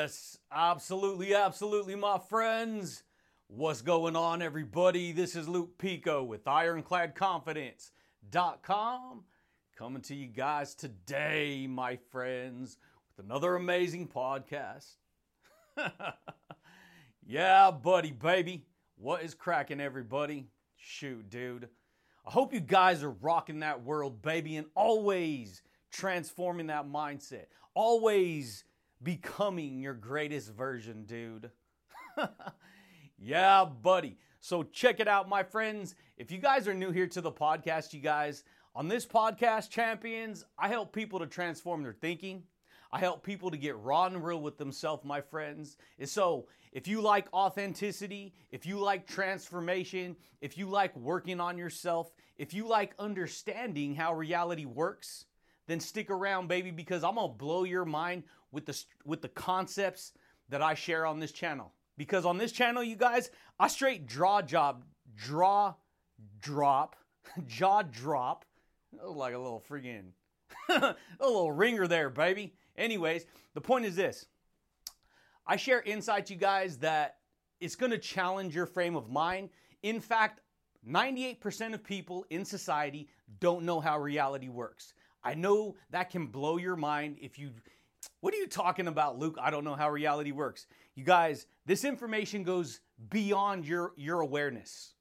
Yes, absolutely, absolutely, my friends. What's going on, everybody? This is Luke Pico with IroncladConfidence.com coming to you guys today, my friends, with another amazing podcast. Yeah, buddy, baby. What is cracking, everybody? Shoot, dude. I hope you guys are rocking that world, baby, and always transforming that mindset. Always becoming your greatest version, dude. Yeah, buddy. So check it out, my friends. If you guys are new here to the podcast, you guys, on this podcast, champions, I help people to transform their thinking. I help people to get raw and real with themselves, my friends. And so if you like authenticity, if you like transformation, if you like working on yourself, if you like understanding how reality works, then stick around, baby, because I'm going to blow your mind with the concepts that I share on this channel. Because on this channel, you guys, I straight jaw drop, like a little freaking, a little ringer there, baby. Anyways, the point is this. I share insights, you guys, that it's going to challenge your frame of mind. In fact, 98% of people in society don't know how reality works. I know that can blow your mind if you... What are you talking about, Luke? I don't know how reality works. You guys, this information goes beyond your awareness.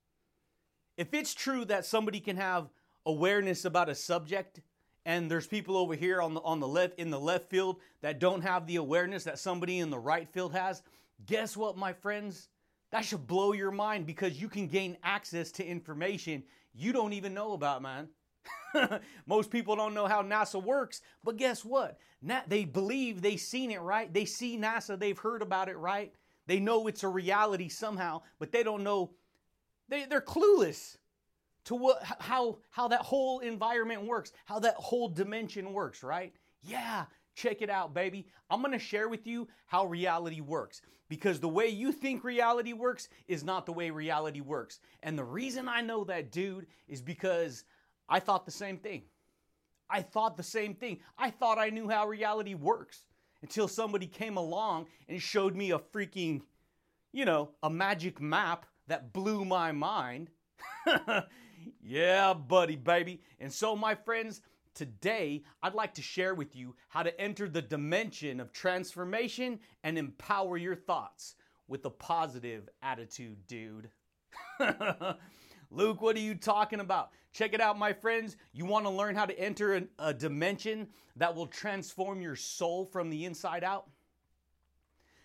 If it's true that somebody can have awareness about a subject, and there's people over here on the left in the left field that don't have the awareness that somebody in the right field has, guess what, my friends? That should blow your mind because you can gain access to information you don't even know about, man. Most people don't know how NASA works, but guess what? They believe they've seen it, right? They see NASA, they've heard about it, right? They know it's a reality somehow, but they don't know. They're clueless to how that whole environment works, how that whole dimension works, right? Yeah, check it out, baby. I'm going to share with you how reality works because the way you think reality works is not the way reality works. And the reason I know that, dude, is because I thought the same thing. I thought I knew how reality works until somebody came along and showed me a freaking, a magic map that blew my mind. Yeah, buddy, baby. And so, my friends, today I'd like to share with you how to enter the dimension of transformation and empower your thoughts with a positive attitude, dude. Luke, what are you talking about? Check it out, my friends. You want to learn how to enter a dimension that will transform your soul from the inside out?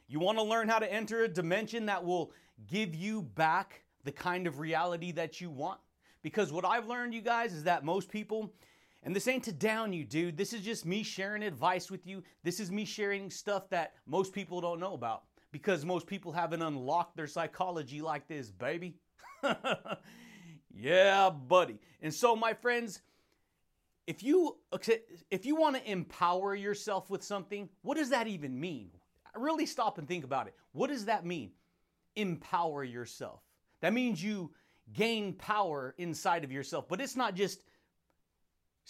You want to learn how to enter a dimension that will give you back the kind of reality that you want? Because what I've learned, you guys, is that most people, and this ain't to down you, dude. This is just me sharing advice with you. This is me sharing stuff that most people don't know about because most people haven't unlocked their psychology like this, baby. Yeah, buddy. And so, my friends, if you want to empower yourself with something, what does that even mean? Really stop and think about it. What does that mean? Empower yourself. That means you gain power inside of yourself. But it's not just,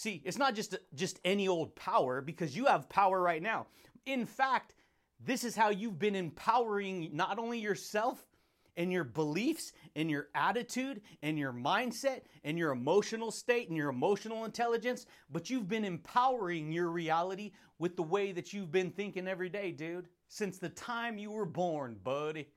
it's not just any old power because you have power right now. In fact, this is how you've been empowering not only yourself, and your beliefs, and your attitude, and your mindset, and your emotional state, and your emotional intelligence, but you've been empowering your reality with the way that you've been thinking every day, dude, since the time you were born, buddy.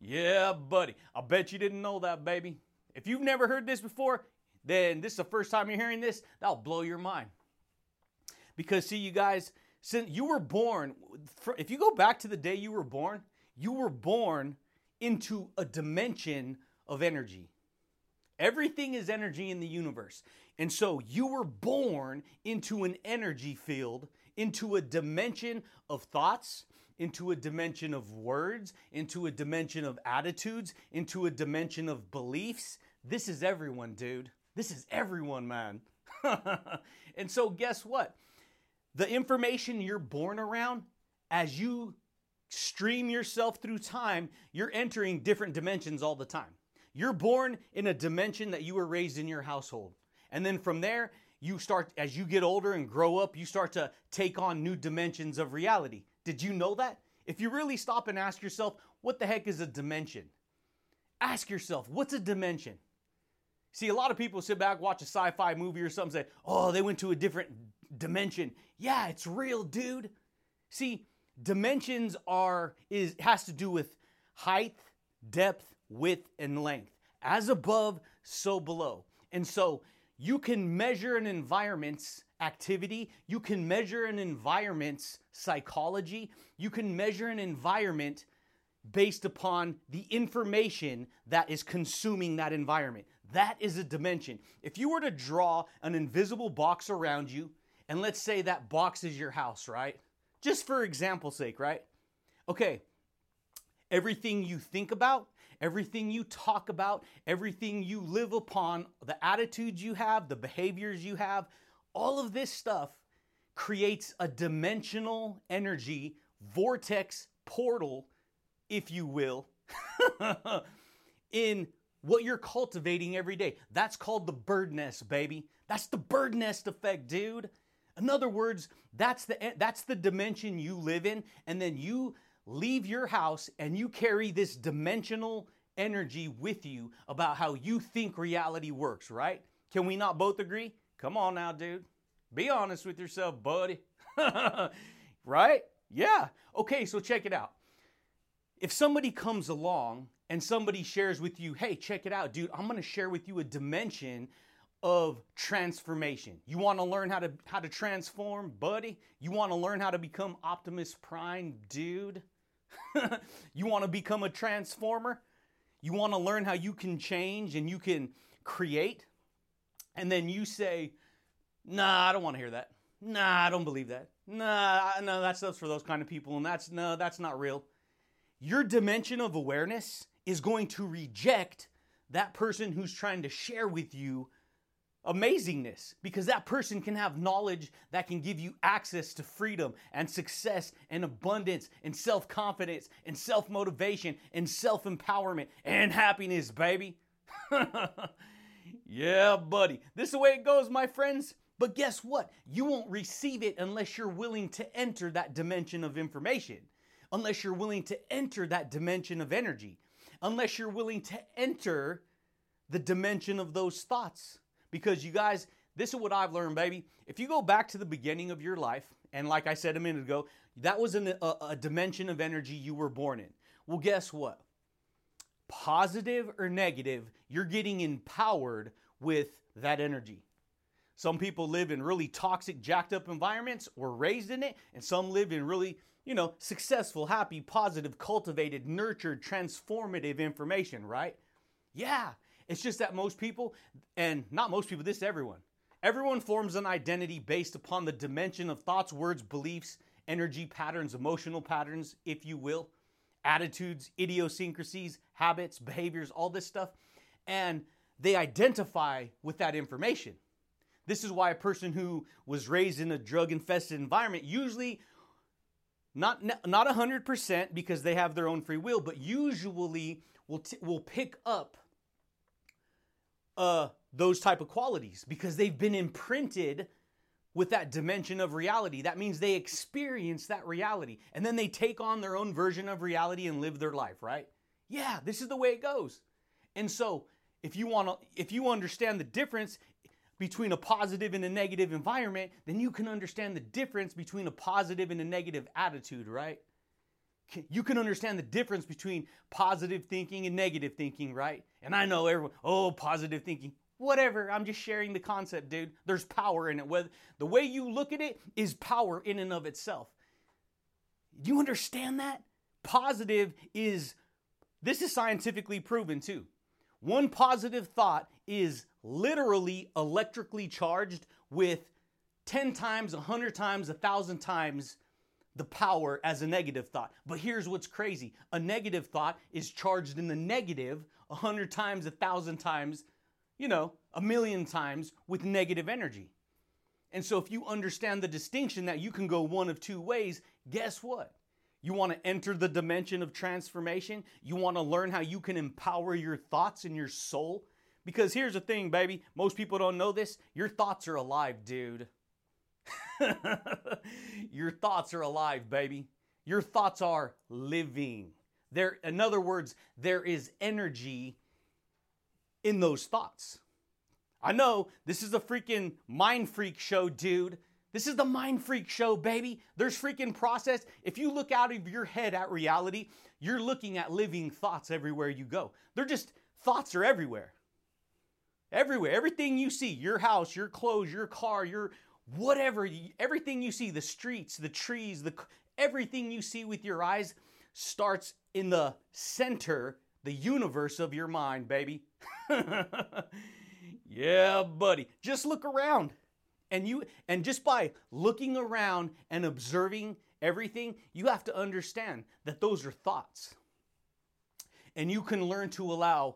Yeah, buddy. I bet you didn't know that, baby. If you've never heard this before, then this is the first time you're hearing this. That'll blow your mind. Because, see, you guys, since you were born, if you go back to the day you were born, you were born into a dimension of energy. Everything is energy in the universe. And so you were born into an energy field, into a dimension of thoughts, into a dimension of words, into a dimension of attitudes, into a dimension of beliefs. This is everyone, dude. This is everyone, man. And so guess what? The information you're born around, as you stream yourself through time, you're entering different dimensions all the time. You're born in a dimension that you were raised in your household. And then from there, you start, as you get older and grow up, you start to take on new dimensions of reality, Did you know that? If you really stop and ask yourself, what the heck is a dimension? Ask yourself, what's a dimension? See, a lot of people sit back, watch a sci-fi movie or something, say, oh, they went to a different dimension. Yeah, it's real, dude. See, dimensions has to do with height, depth, width, and length. As above, so below. And so you can measure an environment's activity. You can measure an environment's psychology. You can measure an environment based upon the information that is consuming that environment. That is a dimension. If you were to draw an invisible box around you, and let's say that box is your house, right? Just for example's sake, right? Okay, everything you think about, everything you talk about, everything you live upon, the attitudes you have, the behaviors you have, all of this stuff creates a dimensional energy vortex portal, if you will, in what you're cultivating every day. That's called the bird nest, baby. That's the bird nest effect, dude. In other words, that's the dimension you live in, and then you leave your house and you carry this dimensional energy with you about how you think reality works, right? Can we not both agree? Come on now, dude. Be honest with yourself, buddy. Right? Yeah. Okay, so check it out. If somebody comes along and somebody shares with you, hey, check it out, dude, I'm going to share with you a dimension of transformation. You want to learn how to transform, buddy? You want to learn how to become Optimus Prime, dude? You want to become a transformer? You want to learn how you can change and you can create? And then you say, nah, I don't want to hear that. Nah, I don't believe that. Nah, that stuff's for those kind of people, and that's not real. Your dimension of awareness is going to reject that person who's trying to share with you amazingness, because that person can have knowledge that can give you access to freedom and success and abundance and self-confidence and self-motivation and self-empowerment and happiness, baby. Yeah, buddy. This is the way it goes, my friends. But guess what? You won't receive it unless you're willing to enter that dimension of information, unless you're willing to enter that dimension of energy, unless you're willing to enter the dimension of those thoughts. Because you guys, this is what I've learned, baby. If you go back to the beginning of your life, and like I said a minute ago, that was a dimension of energy you were born in. Well, guess what? Positive or negative, you're getting empowered with that energy. Some people live in really toxic, jacked up environments, or raised in it, and some live in really, successful, happy, positive, cultivated, nurtured, transformative information, right? Yeah, it's just that most people, and not most people, this is everyone. Everyone forms an identity based upon the dimension of thoughts, words, beliefs, energy patterns, emotional patterns, if you will, attitudes, idiosyncrasies, habits, behaviors, all this stuff, and they identify with that information. This is why a person who was raised in a drug-infested environment, usually, not 100% because they have their own free will, but usually will pick up those type of qualities because they've been imprinted with that dimension of reality. That means they experience that reality, and then they take on their own version of reality and live their life, right? Yeah, this is the way it goes. And so, if you understand the difference between a positive and a negative environment, then you can understand the difference between a positive and a negative attitude, right? You can understand the difference between positive thinking and negative thinking, right? And I know everyone, oh, positive thinking. Whatever, I'm just sharing the concept, dude. There's power in it. Whether the way you look at it is power in and of itself. Do you understand that? Positive is, this is scientifically proven too. One positive thought is literally electrically charged with 10 times, 100 times, 1,000 times the power as a negative thought. But here's what's crazy. A negative thought is charged in the negative 100 times, 1,000 times, 1,000,000 times with negative energy. And so if you understand the distinction that you can go one of two ways, guess what? You want to enter the dimension of transformation? You want to learn how you can empower your thoughts and your soul? Because here's the thing, baby. Most people don't know this. Your thoughts are alive, dude. Your thoughts are alive, baby. Your thoughts are living. In other words, there is energy in those thoughts. I know this is a freaking mind freak show, dude. This is the mind freak show, baby. There's freaking process. If you look out of your head at reality, you're looking at living thoughts everywhere you go. They're just, thoughts are everywhere. Everywhere, everything you see, your house, your clothes, your car, your whatever, everything you see, the streets, the trees, everything you see with your eyes starts in the center, the universe of your mind, baby. Yeah, buddy. Just look around. And just by looking around and observing everything, you have to understand that those are thoughts. And you can learn to allow,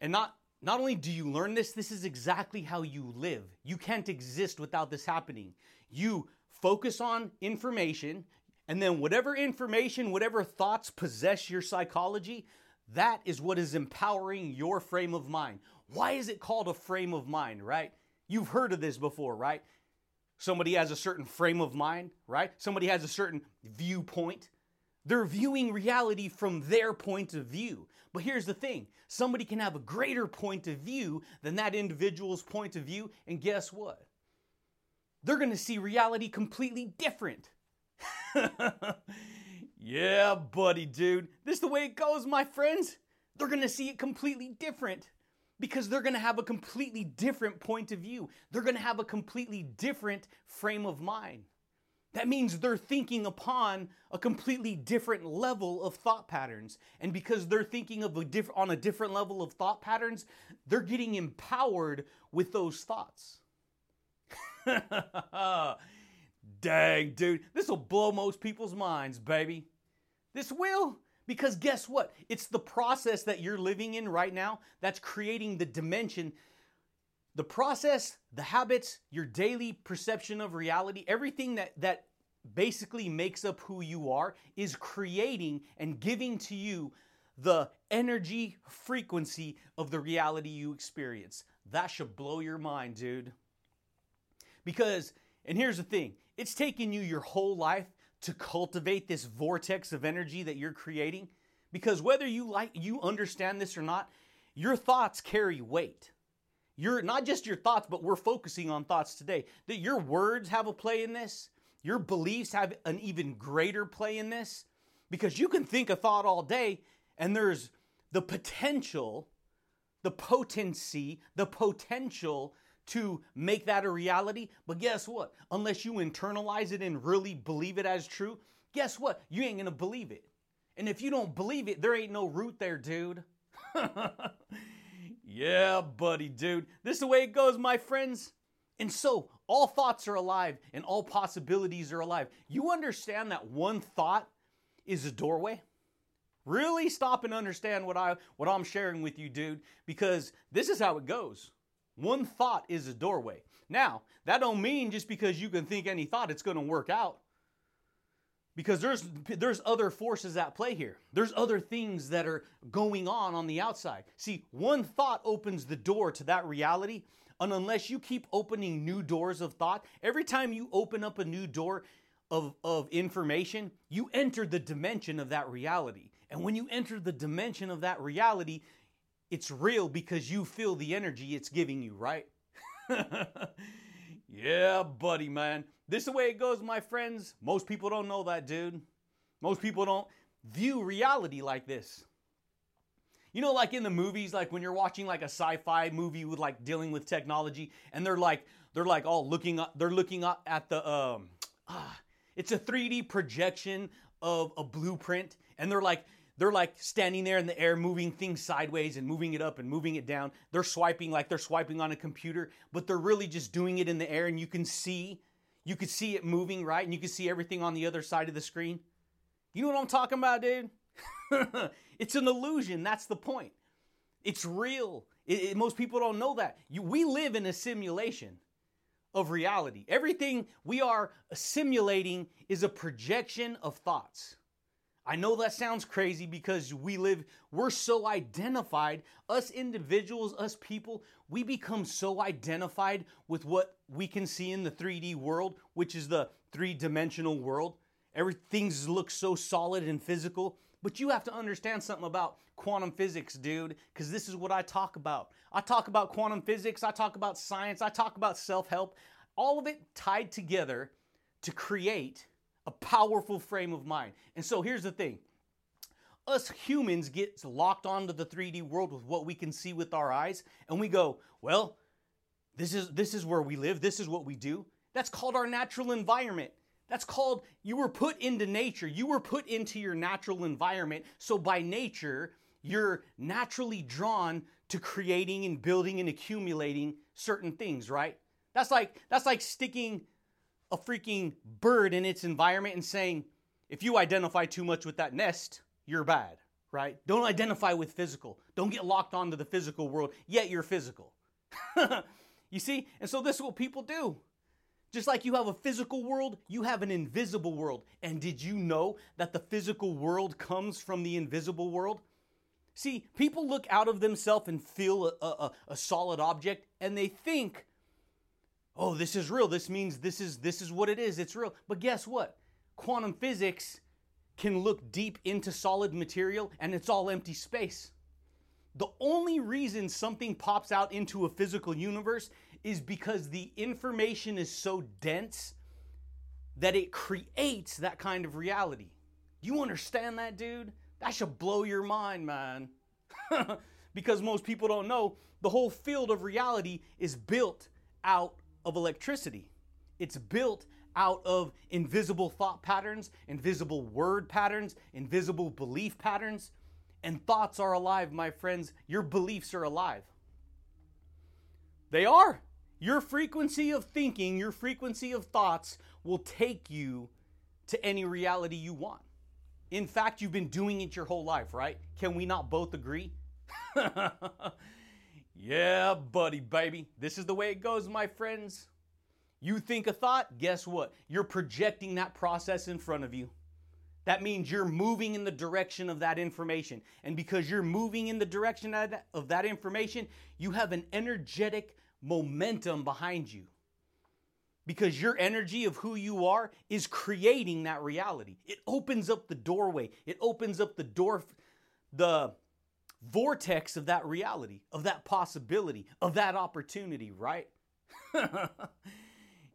and not only do you learn this, this is exactly how you live. You can't exist without this happening. You focus on information, and then whatever information, whatever thoughts possess your psychology, that is what is empowering your frame of mind. Why is it called a frame of mind, right? You've heard of this before, right? Somebody has a certain frame of mind, right? Somebody has a certain viewpoint. They're viewing reality from their point of view. But here's the thing. Somebody can have a greater point of view than that individual's point of view. And guess what? They're going to see reality completely different. Yeah, buddy, dude. This is the way it goes, my friends. They're going to see it completely different. Because they're going to have a completely different point of view. They're going to have a completely different frame of mind. That means they're thinking upon a completely different level of thought patterns. And because they're thinking of on a different level of thought patterns, they're getting empowered with those thoughts. Dang, dude. This will blow most people's minds, baby. This will. Because guess what? It's the process that you're living in right now that's creating the dimension, the process, the habits, your daily perception of reality, everything that basically makes up who you are is creating and giving to you the energy frequency of the reality you experience. That should blow your mind, dude. Because, and here's the thing, it's taken you your whole life to cultivate this vortex of energy that you're creating, because whether you understand this or not, your thoughts carry weight. You're not just your thoughts, but we're focusing on thoughts today. That your words have a play in this. Your beliefs have an even greater play in this, because you can think a thought all day, and there's the potential, the potency, the potential to make that a reality. But guess what? Unless you internalize it and really believe it as true, guess what? You ain't gonna believe it. And if you don't believe it, there ain't no root there, dude. Yeah, buddy, dude. This is the way it goes, my friends. And so, all thoughts are alive and all possibilities are alive. You understand that one thought is a doorway? Really stop and understand what I'm sharing with you, dude, because this is how it goes. One thought is a doorway. Now, that don't mean just because you can think any thought, it's going to work out. Because there's other forces at play here. There's other things that are going on the outside. See, one thought opens the door to that reality. And unless you keep opening new doors of thought, every time you open up a new door of information, you enter the dimension of that reality. And when you enter the dimension of that reality, it's real because you feel the energy it's giving you, right? Yeah, buddy, man. This is the way it goes, my friends. Most people don't know that, dude. Most people don't view reality like this. You know, like in the movies, like when you're watching like a sci-fi movie with like dealing with technology, and they're like all looking up, they're looking up at the it's a 3D projection of a blueprint, and they're like standing there in the air, moving things sideways and moving it up and moving it down. They're swiping like they're swiping on a computer, but they're really just doing it in the air, and you can see it moving, right? And you can see everything on the other side of the screen. You know what I'm talking about, dude? It's an illusion. That's the point. It's real. Most people don't know that. We live in a simulation of reality. Everything we are simulating is a projection of thoughts. I know that sounds crazy because we're so identified, us individuals, us people, we become so identified with what we can see in the 3D world, which is the three-dimensional world. Everything looks so solid and physical, but you have to understand something about quantum physics, dude, because this is what I talk about. I talk about quantum physics, I talk about science, I talk about self-help, all of it tied together to create a powerful frame of mind. And so here's the thing. Us humans get locked onto the 3D world with what we can see with our eyes, and we go, well, this is where we live, this is what we do. That's called our natural environment. That's called, you were put into nature. You were put into your natural environment. So by nature, you're naturally drawn to creating and building and accumulating certain things, right? That's like sticking a freaking bird in its environment and saying, if you identify too much with that nest, you're bad, right? Don't identify with physical. Don't get locked onto the physical world, yet you're physical. You see? And so this is what people do. Just like you have a physical world, you have an invisible world. And did you know that the physical world comes from the invisible world? See, people look out of themselves and feel a solid object, and they think, oh, this is real. This means this is what it is. It's real. But guess what? Quantum physics can look deep into solid material, and it's all empty space. The only reason something pops out into a physical universe is because the information is so dense that it creates that kind of reality. Do you understand that, dude? That should blow your mind, man. Because most people don't know, the whole field of reality is built out of electricity. It's built out of invisible thought patterns, invisible word patterns, invisible belief patterns, and thoughts are alive, my friends. Your beliefs are alive. They are. Your frequency of thinking, your frequency of thoughts will take you to any reality you want. In fact, you've been doing it your whole life, right? Can we not both agree? Yeah, buddy, baby. This is the way it goes, my friends. You think a thought, guess what? You're projecting that process in front of you. That means you're moving in the direction of that information. And because you're moving in the direction of that information, you have an energetic momentum behind you. Because your energy of who you are is creating that reality. It opens up the doorway. It opens up the vortex of that reality, of that possibility, of that opportunity, right?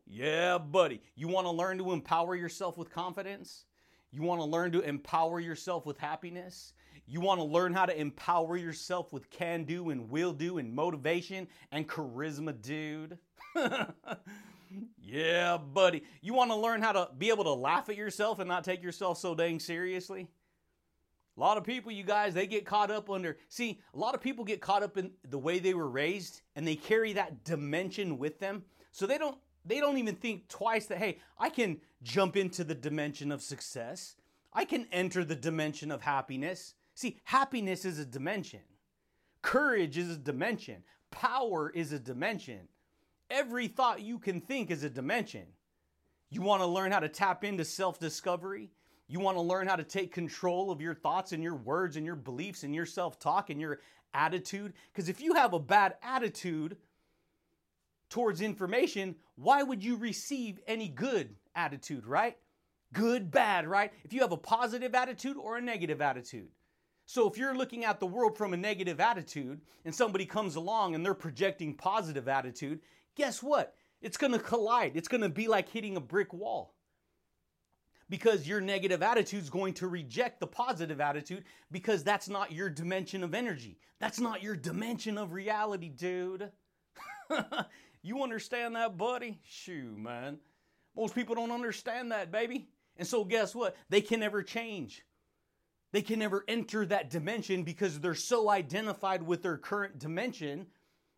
Yeah, buddy. You want to learn to empower yourself with confidence? You want to learn to empower yourself with happiness? You want to learn how to empower yourself with can-do and will-do and motivation and charisma, dude? Yeah, buddy. You want to learn how to be able to laugh at yourself and not take yourself so dang seriously? A lot of people, you guys, they get caught up under... See, a lot of people get caught up in the way they were raised, and they carry that dimension with them. So they don't even think twice that, hey, I can jump into the dimension of success. I can enter the dimension of happiness. See, happiness is a dimension. Courage is a dimension. Power is a dimension. Every thought you can think is a dimension. You want to learn how to tap into self-discovery? You want to learn how to take control of your thoughts and your words and your beliefs and your self-talk and your attitude? Because if you have a bad attitude towards information, why would you receive any good attitude, right? Good, bad, right? If you have a positive attitude or a negative attitude. So if you're looking at the world from a negative attitude and somebody comes along and they're projecting positive attitude, guess what? It's going to collide. It's going to be like hitting a brick wall. Because your negative attitude is going to reject the positive attitude because that's not your dimension of energy. That's not your dimension of reality, dude. You understand that, buddy? Shoo, man. Most people don't understand that, baby. And so guess what? They can never change. They can never enter that dimension because they're so identified with their current dimension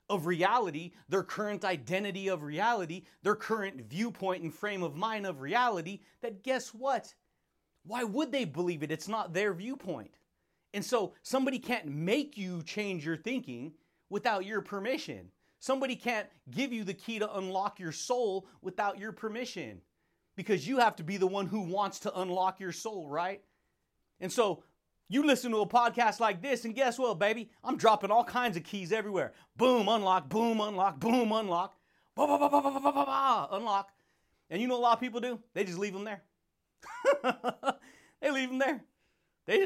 of reality, their current identity of reality, their current viewpoint and frame of mind of reality, that guess what? Why would they believe it? It's not their viewpoint. And so somebody can't make you change your thinking without your permission. Somebody can't give you the key to unlock your soul without your permission, because you have to be the one who wants to unlock your soul, right? And so you listen to a podcast like this, and guess what, baby? I'm dropping all kinds of keys everywhere. Boom, unlock, boom, unlock, boom, unlock, bah, bah, bah, bah, bah, bah, bah, bah, unlock. And you know what a lot of people do? They just leave them there. They leave him there.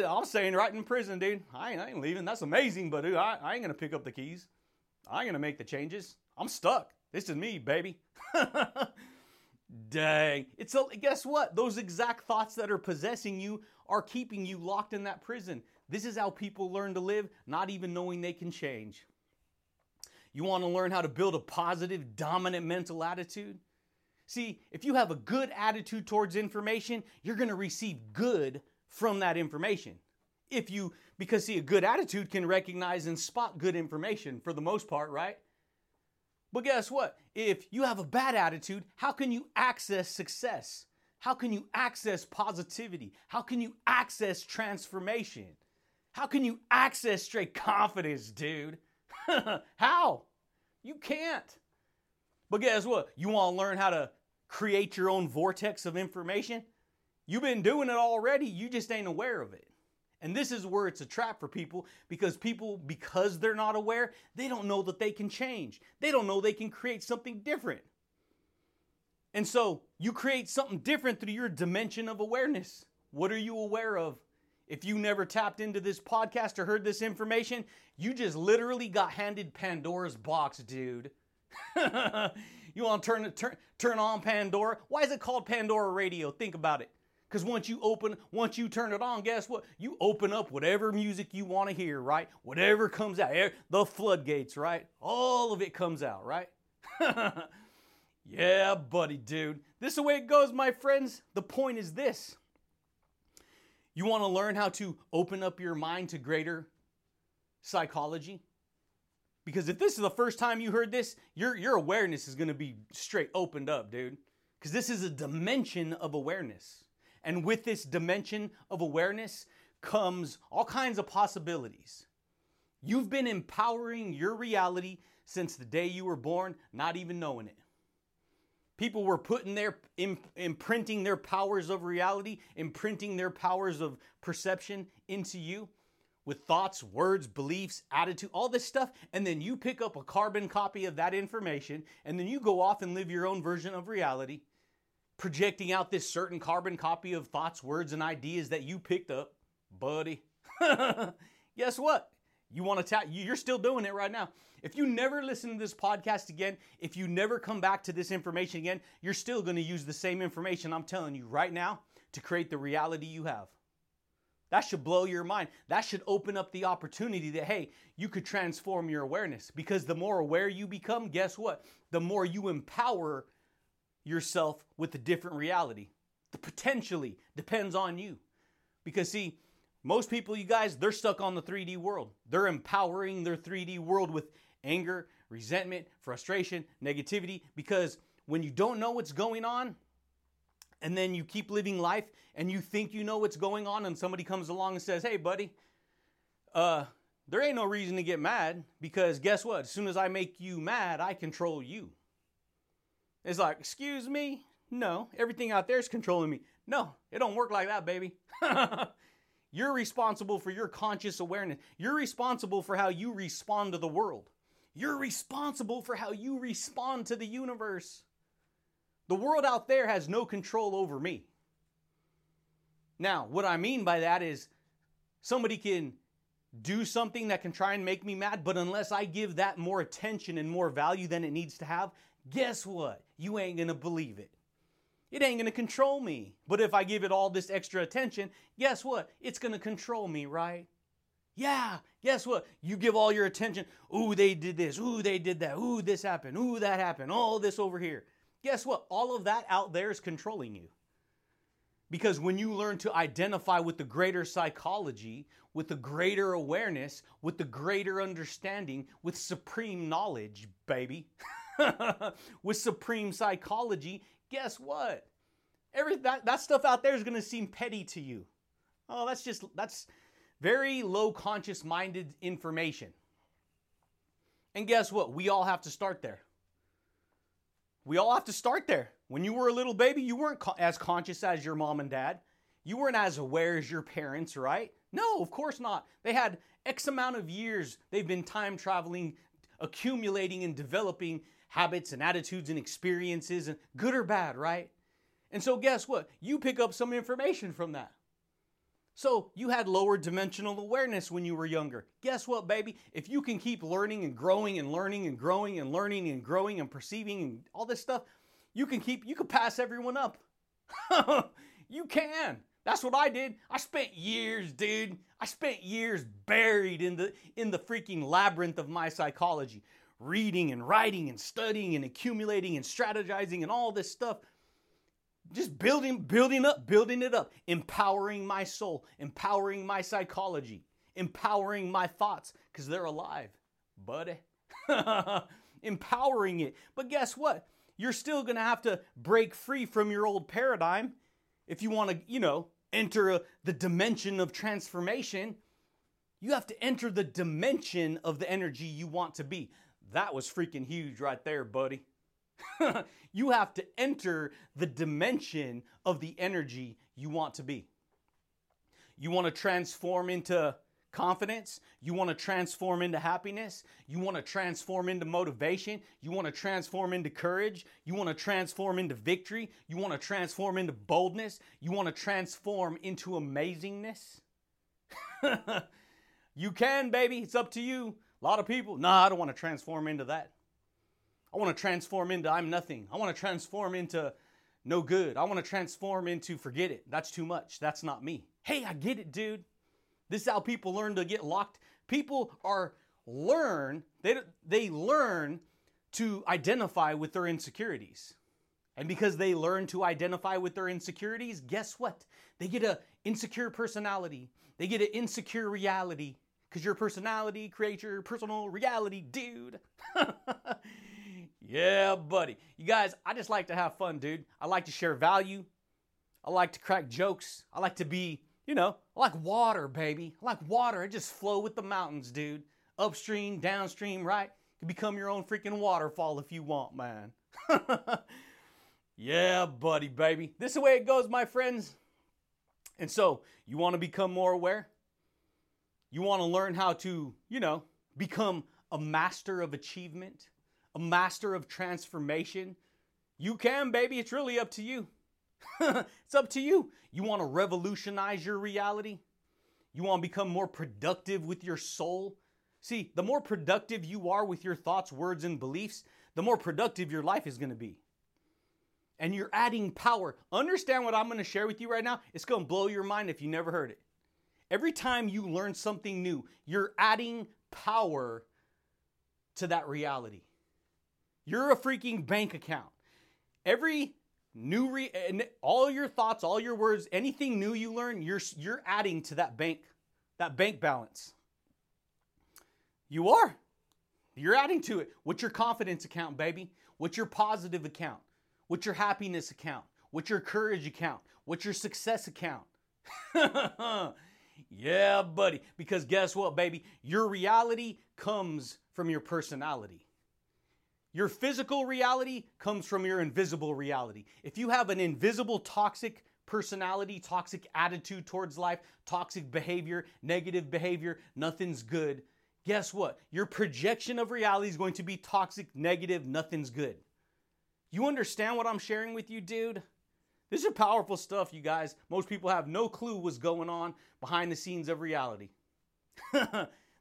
I'm staying right in prison, dude. I ain't leaving. That's amazing, but dude, I ain't going to pick up the keys. I ain't going to make the changes. I'm stuck. This is me, baby. Dang. Guess what? Those exact thoughts that are possessing you are keeping you locked in that prison. This is how people learn to live, not even knowing they can change. You want to learn how to build a positive, dominant mental attitude? See, if you have a good attitude towards information, you're going to receive good from that information. Because a good attitude can recognize and spot good information for the most part, right? But guess what? If you have a bad attitude, how can you access success? How can you access positivity? How can you access transformation? How can you access straight confidence, dude? How? You can't. But guess what? You want to learn how to create your own vortex of information? You've been doing it already. You just ain't aware of it. And this is where it's a trap for people, because they're not aware, they don't know that they can change. They don't know they can create something different. And so you create something different through your dimension of awareness. What are you aware of? If you never tapped into this podcast or heard this information, you just literally got handed Pandora's box, dude. You want to turn on Pandora? Why is it called Pandora Radio? Think about it. Because once you turn it on, guess what? You open up whatever music you want to hear, right? Whatever comes out, the floodgates, right? All of it comes out, right? Yeah, buddy, dude. This is the way it goes, my friends. The point is this. You want to learn how to open up your mind to greater psychology? Because if this is the first time you heard this, your awareness is going to be straight opened up, dude. Because this is a dimension of awareness. And with this dimension of awareness comes all kinds of possibilities. You've been empowering your reality since the day you were born, not even knowing it. People were imprinting their powers of reality, imprinting their powers of perception into you with thoughts, words, beliefs, attitude, all this stuff. And then you pick up a carbon copy of that information, and then you go off and live your own version of reality, projecting out this certain carbon copy of thoughts, words, and ideas that you picked up, buddy. Guess what? You're still doing it right now. If you never listen to this podcast again, if you never come back to this information again, you're still going to use the same information I'm telling you right now to create the reality you have. That should blow your mind. That should open up the opportunity that, hey, you could transform your awareness. Because the more aware you become, guess what? The more you empower yourself with a different reality. The potentially depends on you. Because see, most people, you guys, they're stuck on the 3D world. They're empowering their 3D world with anger, resentment, frustration, negativity, because when you don't know what's going on, and then you keep living life, and you think you know what's going on, and somebody comes along and says, hey, buddy, there ain't no reason to get mad, because guess what? As soon as I make you mad, I control you. It's like, excuse me? No, everything out there is controlling me. No, it don't work like that, baby. You're responsible for your conscious awareness. You're responsible for how you respond to the world. You're responsible for how you respond to the universe. The world out there has no control over me. Now, what I mean by that is somebody can do something that can try and make me mad, but unless I give that more attention and more value than it needs to have, guess what? You ain't gonna believe it. It ain't going to control me. But if I give it all this extra attention, guess what? It's going to control me, right? Yeah, guess what? You give all your attention. Ooh, they did this. Ooh, they did that. Ooh, this happened. Ooh, that happened. All this over here. Guess what? All of that out there is controlling you. Because when you learn to identify with the greater psychology, with the greater awareness, with the greater understanding, with supreme knowledge, baby, with supreme psychology, guess what? That stuff out there is going to seem petty to you. Oh, that's very low conscious minded information. And guess what? We all have to start there. We all have to start there. When you were a little baby, you weren't as conscious as your mom and dad. You weren't as aware as your parents, right? No, of course not. They had X amount of years. They've been time traveling, accumulating and developing habits and attitudes and experiences, and good or bad, right? And so guess what? You pick up some information from that. So you had lower dimensional awareness when you were younger. Guess what, baby? If you can keep learning and growing and learning and growing and learning and growing and perceiving and all this stuff, you can pass everyone up. You can. That's what I did. I spent years, dude. I spent years buried in the freaking labyrinth of my psychology, reading and writing and studying and accumulating and strategizing and all this stuff. Just building it up, empowering my soul, empowering my psychology, empowering my thoughts, because they're alive, buddy. Empowering it. But guess what? You're still going to have to break free from your old paradigm if you want to, enter the dimension of transformation. You have to enter the dimension of the energy you want to be. That was freaking huge right there, buddy. You have to enter the dimension of the energy you want to be. You want to transform into confidence? You want to transform into happiness? You want to transform into motivation? You want to transform into courage? You want to transform into victory? You want to transform into boldness? You want to transform into amazingness? You can, baby. It's up to you. A lot of people, I don't want to transform into that. I want to transform into I'm nothing. I want to transform into no good. I want to transform into forget it. That's too much. That's not me. Hey, I get it, dude. This is how people learn to get locked. People learn to identify with their insecurities. And because they learn to identify with their insecurities, guess what? They get an insecure personality. They get an insecure reality. Because your personality creates your personal reality, dude. Yeah, buddy. You guys, I just like to have fun, dude. I like to share value. I like to crack jokes. I like to be, I like water, baby. I like water. It just flow with the mountains, dude. Upstream, downstream, right? You can become your own freaking waterfall if you want, man. Yeah, buddy, baby. This is the way it goes, my friends. And so, you want to become more aware? You want to learn how to, become a master of achievement? A master of transformation? You can, baby. It's really up to you. It's up to you. You want to revolutionize your reality? You want to become more productive with your soul? See, the more productive you are with your thoughts, words, and beliefs, the more productive your life is going to be. And you're adding power. Understand what I'm going to share with you right now? It's going to blow your mind if you never heard it. Every time you learn something new, you're adding power to that reality. You're a freaking bank account. Every new and all your thoughts, all your words, anything new you learn, you're adding to that bank balance. You are. You're adding to it. What's your confidence account, baby? What's your positive account? What's your happiness account? What's your courage account? What's your success account? Yeah, buddy. Because guess what, baby? Your reality comes from your personality. Your physical reality comes from your invisible reality. If you have an invisible toxic personality, toxic attitude towards life, toxic behavior, negative behavior, nothing's good, guess what? Your projection of reality is going to be toxic, negative, nothing's good. You understand what I'm sharing with you, dude? This is powerful stuff, you guys. Most people have no clue what's going on behind the scenes of reality.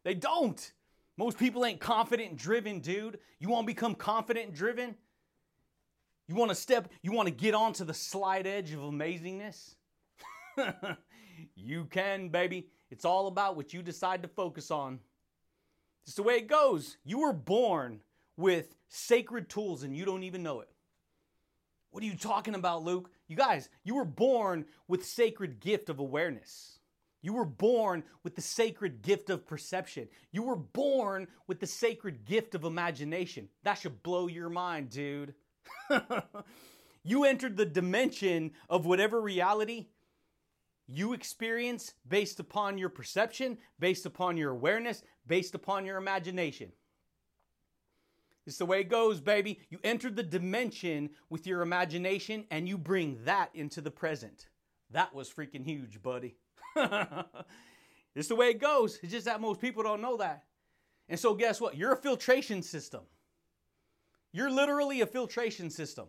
They don't. Most people ain't confident and driven, dude. You want to become confident and driven? You want to get onto the slight edge of amazingness? You can, baby. It's all about what you decide to focus on. It's the way it goes. You were born with sacred tools and you don't even know it. What are you talking about, Luke? You guys, you were born with sacred gift of awareness. You were born with the sacred gift of perception. You were born with the sacred gift of imagination. That should blow your mind, dude. You entered the dimension of whatever reality you experience based upon your perception, based upon your awareness, based upon your imagination. It's the way it goes, baby. You entered the dimension with your imagination and you bring that into the present. That was freaking huge, buddy. It's the way it goes. It's just that most people don't know that. And so guess what? You're a filtration system. You're literally a filtration system.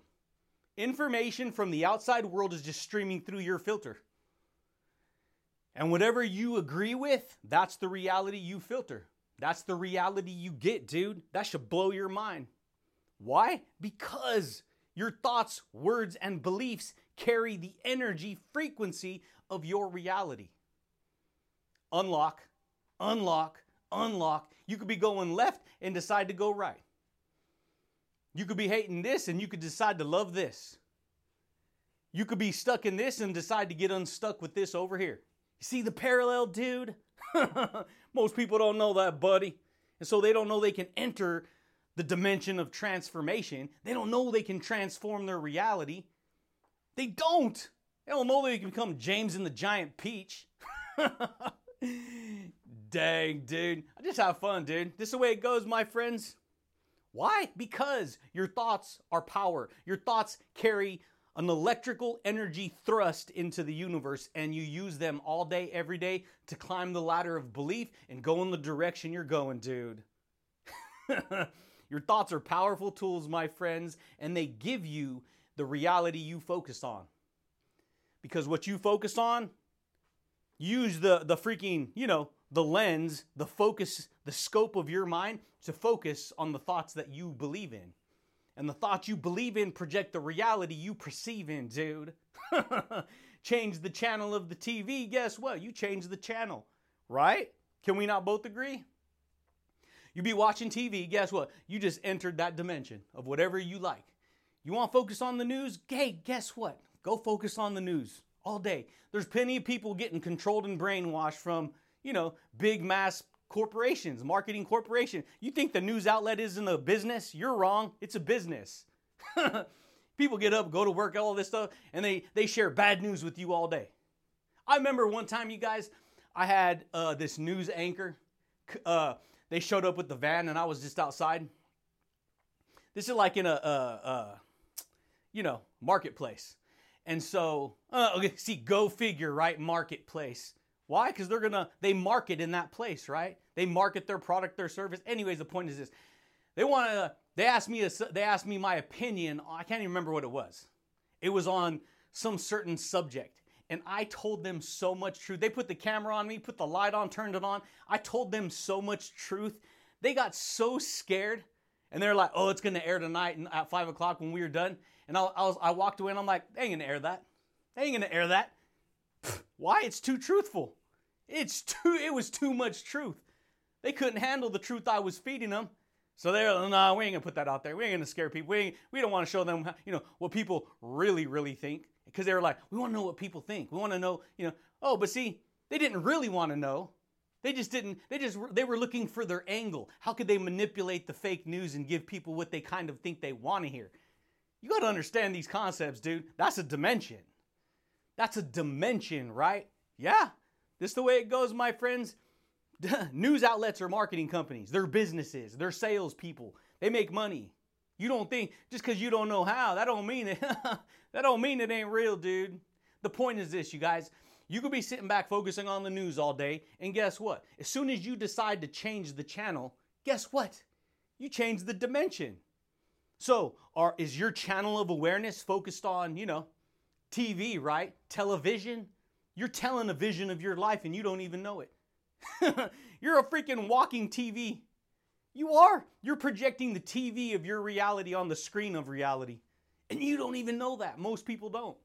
Information from the outside world is just streaming through your filter. And whatever you agree with, that's the reality you filter. That's the reality you get, dude. That should blow your mind. Why? Because your thoughts, words, and beliefs carry the energy frequency of your reality. Unlock, unlock, unlock. You could be going left and decide to go right. You could be hating this and you could decide to love this. You could be stuck in this and decide to get unstuck with this over here. You see the parallel, dude? Most people don't know that, buddy. And so they don't know they can enter the dimension of transformation. They don't know they can transform their reality. They don't. They don't know they can become James and the Giant Peach. Dang, dude. I just have fun, dude. This is the way it goes, my friends. Why? Because your thoughts are power. Your thoughts carry an electrical energy thrust into the universe, and you use them all day, every day to climb the ladder of belief and go in the direction you're going, dude. Your thoughts are powerful tools, my friends, and they give you the reality you focus on. Because what you focus on, use the freaking, the lens, the focus, the scope of your mind to focus on the thoughts that you believe in. And the thoughts you believe in project the reality you perceive in, dude. Change the channel of the TV, guess what? You change the channel, right? Can we not both agree? You be watching TV, guess what? You just entered that dimension of whatever you like. You want to focus on the news? Hey, guess what? Go focus on the news all day. There's plenty of people getting controlled and brainwashed from big mass corporations, marketing corporation. You think the news outlet isn't a business? You're wrong. It's a business. People get up, go to work, all this stuff, and they share bad news with you all day. I remember one time, you guys, I had this news anchor. They showed up with the van, and I was just outside. This is like in a, marketplace. And so, go figure, right? Marketplace. Why? Because they market in that place, right? They market their product, their service. Anyways, the point is this. They asked me my opinion. I can't even remember what it was. It was on some certain subject. And I told them so much truth. They put the camera on me, put the light on, turned it on. I told them so much truth. They got so scared. And they're like, oh, it's going to air tonight at 5 o'clock when we were done. And I walked away and I'm like, they ain't going to air that. They ain't going to air that. Why? It's too truthful. It was too much truth. They couldn't handle the truth I was feeding them. So they're like, nah, we ain't gonna put that out there. We ain't gonna scare people. We don't wanna show them how, what people really, really think. Because they were like, we wanna know what people think. We wanna know, oh, but see, they didn't really wanna know. They just didn't, they were looking for their angle. How could they manipulate the fake news and give people what they kind of think they wanna hear? You gotta understand these concepts, dude. That's a dimension. That's a dimension, right? Yeah. This is the way it goes, my friends. News outlets are marketing companies. They're businesses. They're salespeople. They make money. You don't think, just because you don't know how, that don't mean it ain't real, dude. The point is this, you guys. You could be sitting back focusing on the news all day, and guess what? As soon as you decide to change the channel, guess what? You change the dimension. So, is your channel of awareness focused on, TV, right? Television? You're telling a vision of your life and you don't even know it. You're a freaking walking TV. You are. You're projecting the TV of your reality on the screen of reality. And you don't even know that. Most people don't.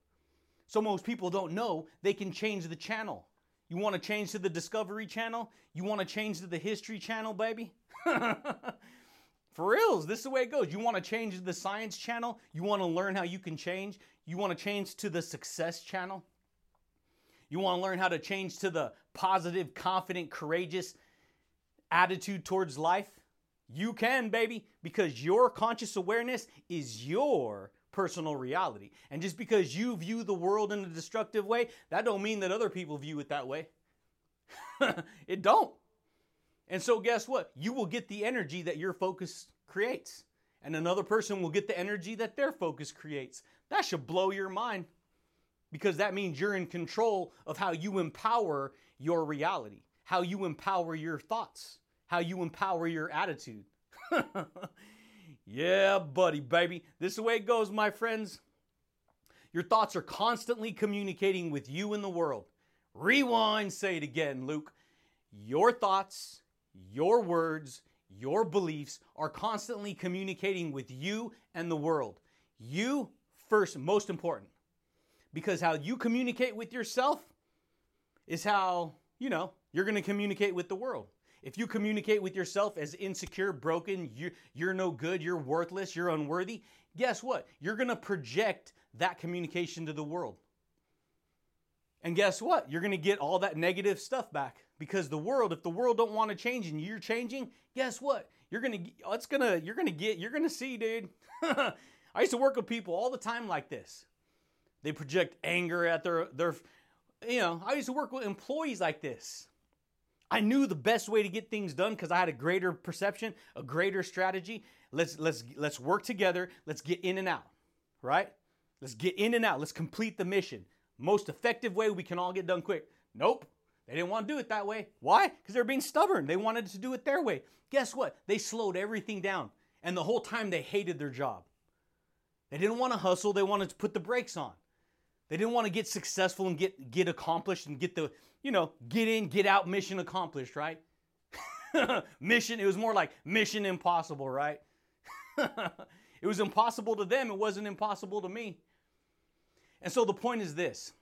So most people don't know they can change the channel. You want to change to the Discovery Channel? You want to change to the History Channel, baby? For reals, this is the way it goes. You want to change to the Science Channel? You want to learn how you can change? You want to change to the Success Channel? You want to learn how to change to the positive, confident, courageous attitude towards life? You can, baby, because your conscious awareness is your personal reality. And just because you view the world in a destructive way, that don't mean that other people view it that way. It don't. And so guess what? You will get the energy that your focus creates. And another person will get the energy that their focus creates. That should blow your mind. Because that means you're in control of how you empower your reality, how you empower your thoughts, how you empower your attitude. Yeah, buddy, baby. This is the way it goes, my friends. Your thoughts are constantly communicating with you and the world. Rewind, say it again, Luke. Your thoughts, your words, your beliefs are constantly communicating with you and the world. You first, most important. Because how you communicate with yourself is how, you're going to communicate with the world. If you communicate with yourself as insecure, broken, you're no good, you're worthless, you're unworthy, guess what? You're going to project that communication to the world. And guess what? You're going to get all that negative stuff back. Because the world, if the world don't want to change and you're changing, guess what? You're going to see, dude. I used to work with people all the time like this. They project anger at their I used to work with employees like this. I knew the best way to get things done because I had a greater perception, a greater strategy. Let's work together. Let's get in and out, right? Let's get in and out. Let's complete the mission. Most effective way we can all get done quick. Nope. They didn't want to do it that way. Why? Because they were being stubborn. They wanted to do it their way. Guess what? They slowed everything down. And the whole time they hated their job. They didn't want to hustle. They wanted to put the brakes on. They didn't want to get successful and get accomplished and get the, get in, get out, mission accomplished, right? It was more like mission impossible, right? It was impossible to them. It wasn't impossible to me. And so the point is this.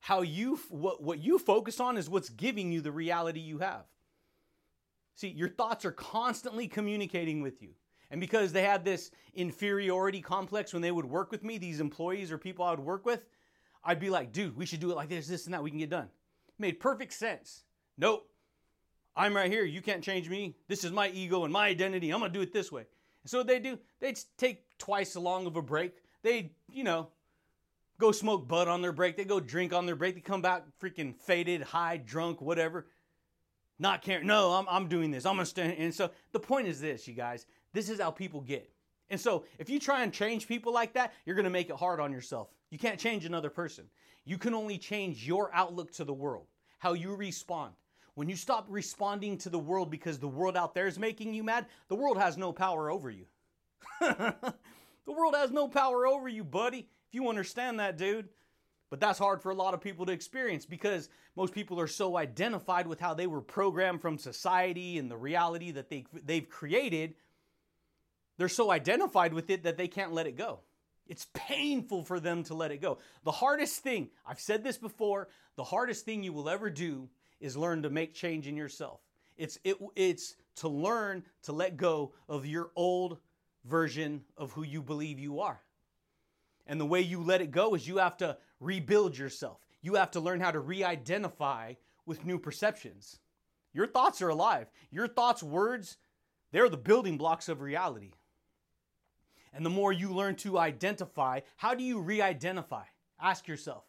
How what you focus on is what's giving you the reality you have. See, your thoughts are constantly communicating with you. And because they had this inferiority complex when they would work with me, these employees or people I would work with, I'd be like, dude, we should do it like this and that. We can get done. Made perfect sense. Nope. I'm right here. You can't change me. This is my ego and my identity. I'm going to do it this way. And so what they do, they'd take twice as long of a break. They'd, go smoke bud on their break. They go drink on their break. They come back freaking faded, high, drunk, whatever. Not caring. No, I'm doing this. I'm going to stand. And so the point is this, you guys. This is how people get. And so if you try and change people like that, you're going to make it hard on yourself. You can't change another person. You can only change your outlook to the world, how you respond. When you stop responding to the world because the world out there is making you mad, the world has no power over you. The world has no power over you, buddy, if you understand that, dude. But that's hard for a lot of people to experience because most people are so identified with how they were programmed from society and the reality that they've created. They're so identified with it that they can't let it go. It's painful for them to let it go. The hardest thing, I've said this before, the hardest thing you will ever do is learn to make change in yourself. It's to learn to let go of your old version of who you believe you are. And the way you let it go is you have to rebuild yourself. You have to learn how to re-identify with new perceptions. Your thoughts are alive. Your thoughts, words, they're the building blocks of reality. And the more you learn to identify, how do you re-identify? Ask yourself.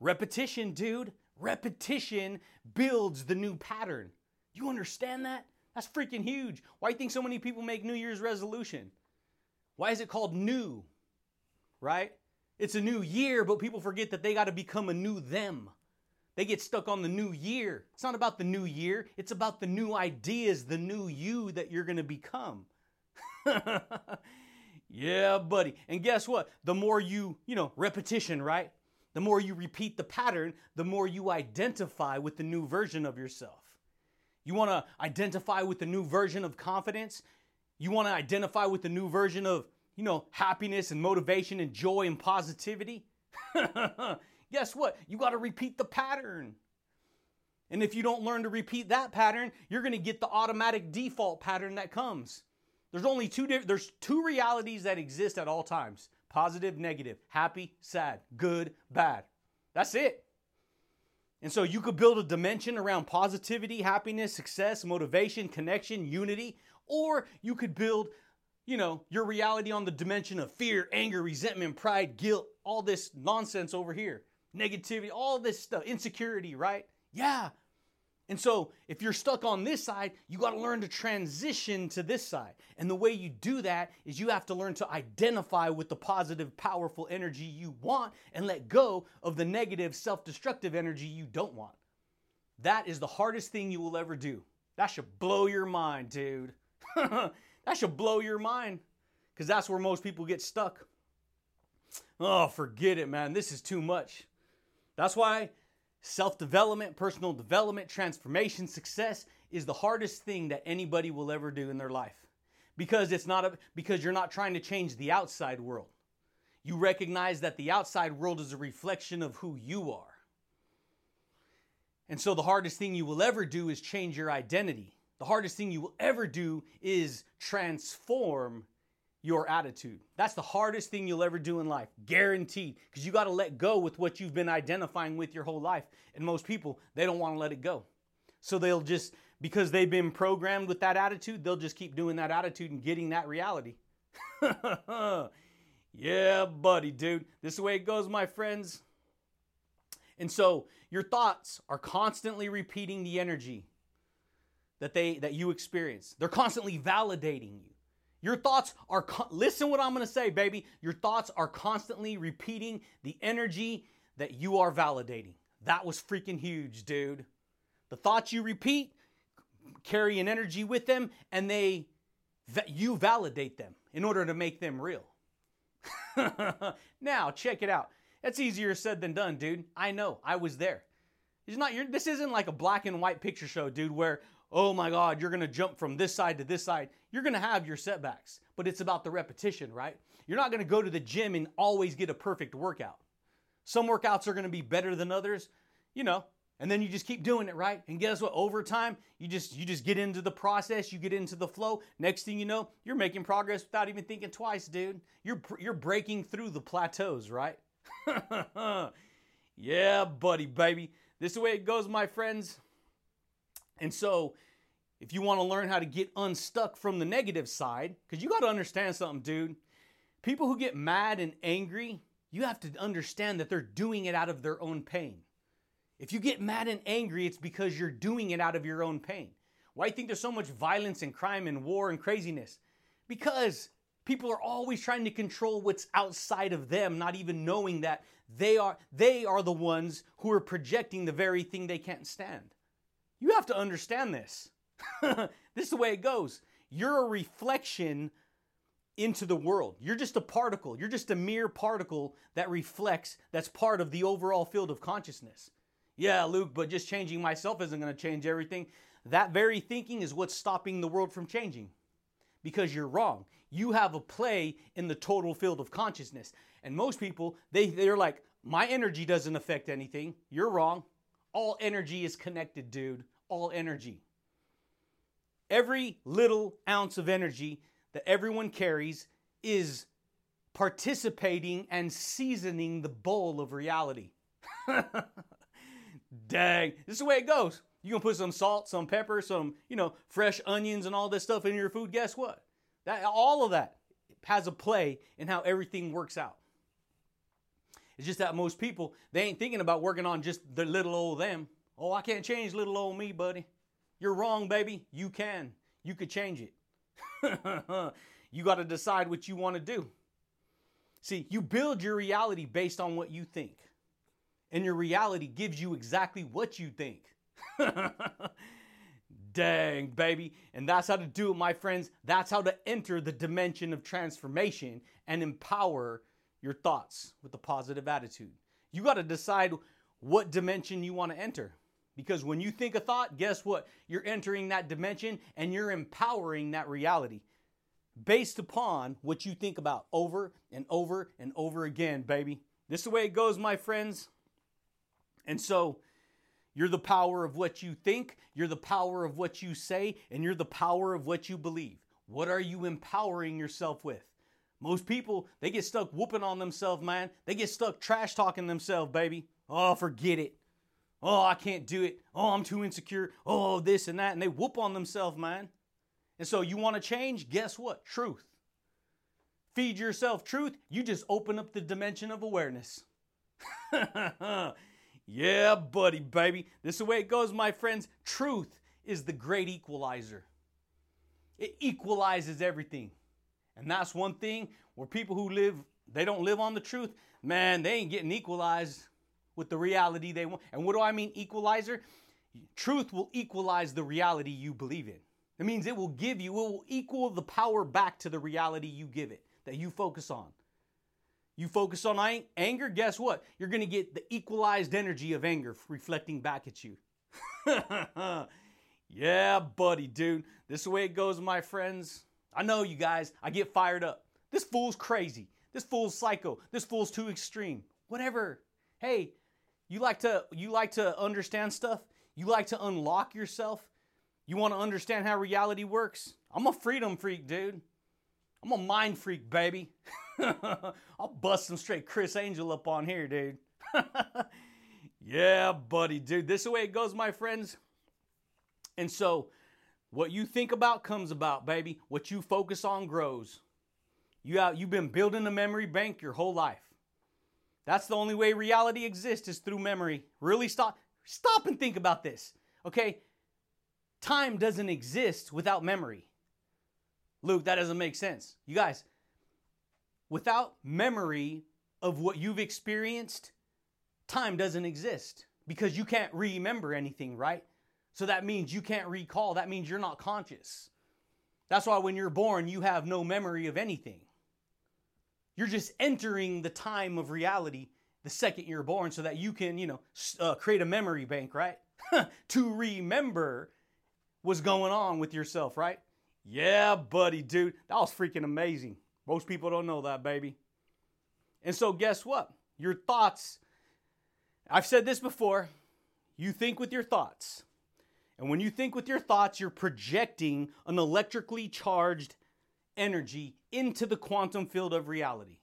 Repetition, dude. Repetition builds the new pattern. You understand that? That's freaking huge. Why do you think so many people make New Year's resolution? Why is it called new? Right? It's a new year, but people forget that they got to become a new them. They get stuck on the new year. It's not about the new year. It's about the new ideas, the new you that you're going to become. Yeah, buddy. And guess what? The more you repetition, right? The more you repeat the pattern, the more you identify with the new version of yourself. You want to identify with the new version of confidence? You want to identify with the new version of, happiness and motivation and joy and positivity? Guess what? You got to repeat the pattern. And if you don't learn to repeat that pattern, you're going to get the automatic default pattern that comes. There's only there's two realities that exist at all times. Positive, negative, happy, sad, good, bad. That's it. And so you could build a dimension around positivity, happiness, success, motivation, connection, unity, or you could build, your reality on the dimension of fear, anger, resentment, pride, guilt, all this nonsense over here. Negativity, all this stuff, insecurity, right? Yeah. And so if you're stuck on this side, you got to learn to transition to this side. And the way you do that is you have to learn to identify with the positive, powerful energy you want and let go of the negative, self-destructive energy you don't want. That is the hardest thing you will ever do. That should blow your mind, dude. That should blow your mind because that's where most people get stuck. oh, forget it, man. This is too much. That's why self-development, personal development, transformation, success is the hardest thing that anybody will ever do in their life. Because it's not because you're not trying to change the outside world. You recognize that the outside world is a reflection of who you are. And so the hardest thing you will ever do is change your identity. The hardest thing you will ever do is transform your attitude. That's the hardest thing you'll ever do in life, guaranteed, because you got to let go with what you've been identifying with your whole life. And most people, they don't want to let it go. So they'll just, because they've been programmed with that attitude, they'll just keep doing that attitude and getting that reality. Yeah, buddy, dude. This is the way it goes, my friends. And so your thoughts are constantly repeating the energy that you experience. They're constantly validating you. Your thoughts are, listen what I'm going to say, baby. Your thoughts are constantly repeating the energy that you are validating. That was freaking huge, dude. The thoughts you repeat carry an energy with them, and you validate them in order to make them real. Now, check it out. That's easier said than done, dude. I know. I was there. This isn't like a black and white picture show, dude, where, oh my God, you're going to jump from this side to this side. You're going to have your setbacks, but it's about the repetition, right? You're not going to go to the gym and always get a perfect workout. Some workouts are going to be better than others, and then you just keep doing it, right? And guess what? Over time, you just get into the process, you get into the flow. Next thing you know, you're making progress without even thinking twice, dude. You're breaking through the plateaus, right? Yeah, buddy, baby. This is the way it goes, my friends. And so, if you want to learn how to get unstuck from the negative side, because you got to understand something, dude. People who get mad and angry, you have to understand that they're doing it out of their own pain. If you get mad and angry, it's because you're doing it out of your own pain. Why do you think there's so much violence and crime and war and craziness? Because people are always trying to control what's outside of them, not even knowing that they are the ones who are projecting the very thing they can't stand. You have to understand this. This is the way it goes. You're a reflection into the world. You're just a particle. You're just a mere particle that reflects, that's part of the overall field of consciousness. Yeah, Luke, but just changing myself isn't going to change everything. That very thinking is what's stopping the world from changing, because you're wrong. You have a play in the total field of consciousness. And most people, they're like, my energy doesn't affect anything. You're wrong. All energy is connected, dude. All energy. Every little ounce of energy that everyone carries is participating and seasoning the bowl of reality. Dang. This is the way it goes. You can put some salt, some pepper, some, fresh onions and all this stuff in your food. Guess what? All of that has a play in how everything works out. It's just that most people, they ain't thinking about working on just the little old them. Oh, I can't change little old me, buddy. You're wrong, baby. You can. You could change it. You got to decide what you want to do. See, you build your reality based on what you think. And your reality gives you exactly what you think. Dang, baby. And that's how to do it, my friends. That's how to enter the dimension of transformation and empower your thoughts with a positive attitude. You got to decide what dimension you want to enter. Because when you think a thought, guess what? You're entering that dimension and you're empowering that reality based upon what you think about over and over and over again, baby. This is the way it goes, my friends. And so you're the power of what you think, you're the power of what you say, and you're the power of what you believe. What are you empowering yourself with? Most people, they get stuck whooping on themselves, man. They get stuck trash talking themselves, baby. Oh, forget it. Oh, I can't do it. Oh, I'm too insecure. Oh, this and that. And they whoop on themselves, man. And so you want to change? Guess what? Truth. Feed yourself truth. You just open up the dimension of awareness. Yeah, buddy, baby. This is the way it goes, my friends. Truth is the great equalizer. It equalizes everything. And that's one thing where people who they don't live on the truth, man, they ain't getting equalized with the reality they want. And what do I mean equalizer? Truth will equalize the reality you believe in. That means it will equal the power back to the reality you give it, that you focus on. You focus on anger, guess what? You're going to get the equalized energy of anger reflecting back at you. Yeah, buddy, dude. This is the way it goes, my friends. I know you guys. I get fired up. This fool's crazy. This fool's psycho. This fool's too extreme. Whatever. Hey, you like to understand stuff? You like to unlock yourself? You want to understand how reality works? I'm a freedom freak, dude. I'm a mind freak, baby. I'll bust some straight Chris Angel up on here, dude. Yeah, buddy, dude. This is the way it goes, my friends. And so, what you think about comes about, baby. What you focus on grows. You've been building a memory bank your whole life. That's the only way reality exists is through memory. Really stop and think about this, okay? Time doesn't exist without memory. Luke, that doesn't make sense. You guys, without memory of what you've experienced, time doesn't exist because you can't remember anything, right? So that means you can't recall. That means you're not conscious. That's why when you're born, you have no memory of anything. You're just entering the time of reality the second you're born so that you can, create a memory bank, right? To remember what's going on with yourself, right? Yeah, buddy, dude. That was freaking amazing. Most people don't know that, baby. And so guess what? Your thoughts, I've said this before, you think with your thoughts. And when you think with your thoughts, you're projecting an electrically charged energy into the quantum field of reality.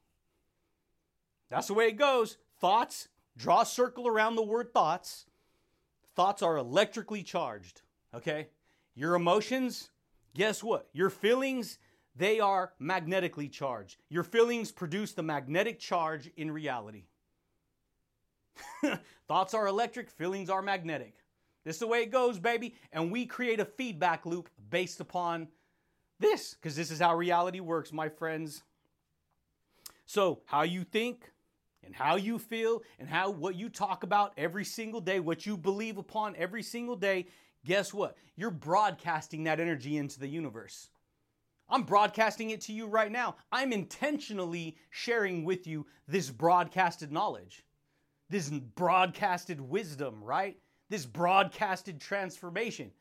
That's the way it goes. Thoughts, draw a circle around the word thoughts. Thoughts are electrically charged, okay? Your emotions, guess what? Your feelings, they are magnetically charged. Your feelings produce the magnetic charge in reality. Thoughts are electric, feelings are magnetic. This is the way it goes, baby. And we create a feedback loop based upon this, because this is how reality works, my friends. So how you think and how you feel and what you talk about every single day, what you believe upon every single day, guess what? You're broadcasting that energy into the universe. I'm broadcasting it to you right now. I'm intentionally sharing with you this broadcasted knowledge, this broadcasted wisdom, right? This broadcasted transformation.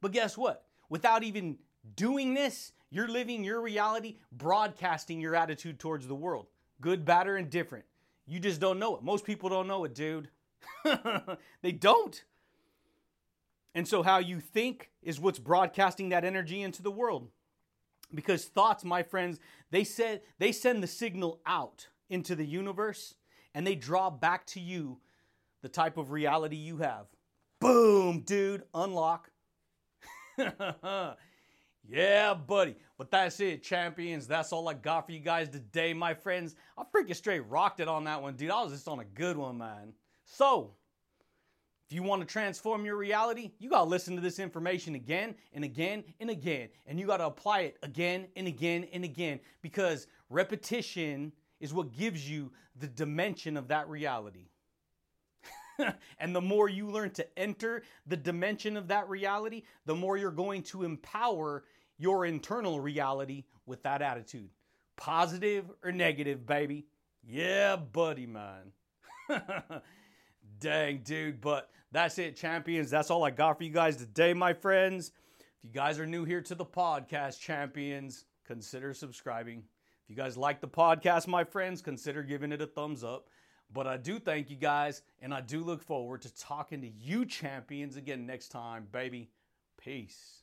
But guess what? Without even doing this, you're living your reality, broadcasting your attitude towards the world. Good, bad, or indifferent. You just don't know it. Most people don't know it, dude. They don't. And so how you think is what's broadcasting that energy into the world. Because thoughts, my friends, they send the signal out into the universe and they draw back to you the type of reality you have. Boom, dude, unlock. Yeah, buddy. But that's it, champions. That's all I got for you guys today, my friends. I freaking straight rocked it on that one, dude. I was just on a good one, man. So, if you want to transform your reality, you got to listen to this information again and again and again. And you got to apply it again and again and again. Because repetition is what gives you the dimension of that reality. And the more you learn to enter the dimension of that reality, the more you're going to empower your internal reality with that attitude. Positive or negative, baby. Yeah, buddy, man. Dang, dude, but that's it, champions. That's all I got for you guys today, my friends. If you guys are new here to the podcast, champions, consider subscribing. If you guys like the podcast, my friends, consider giving it a thumbs up. But I do thank you guys, and I do look forward to talking to you, champions, again next time, baby. Peace.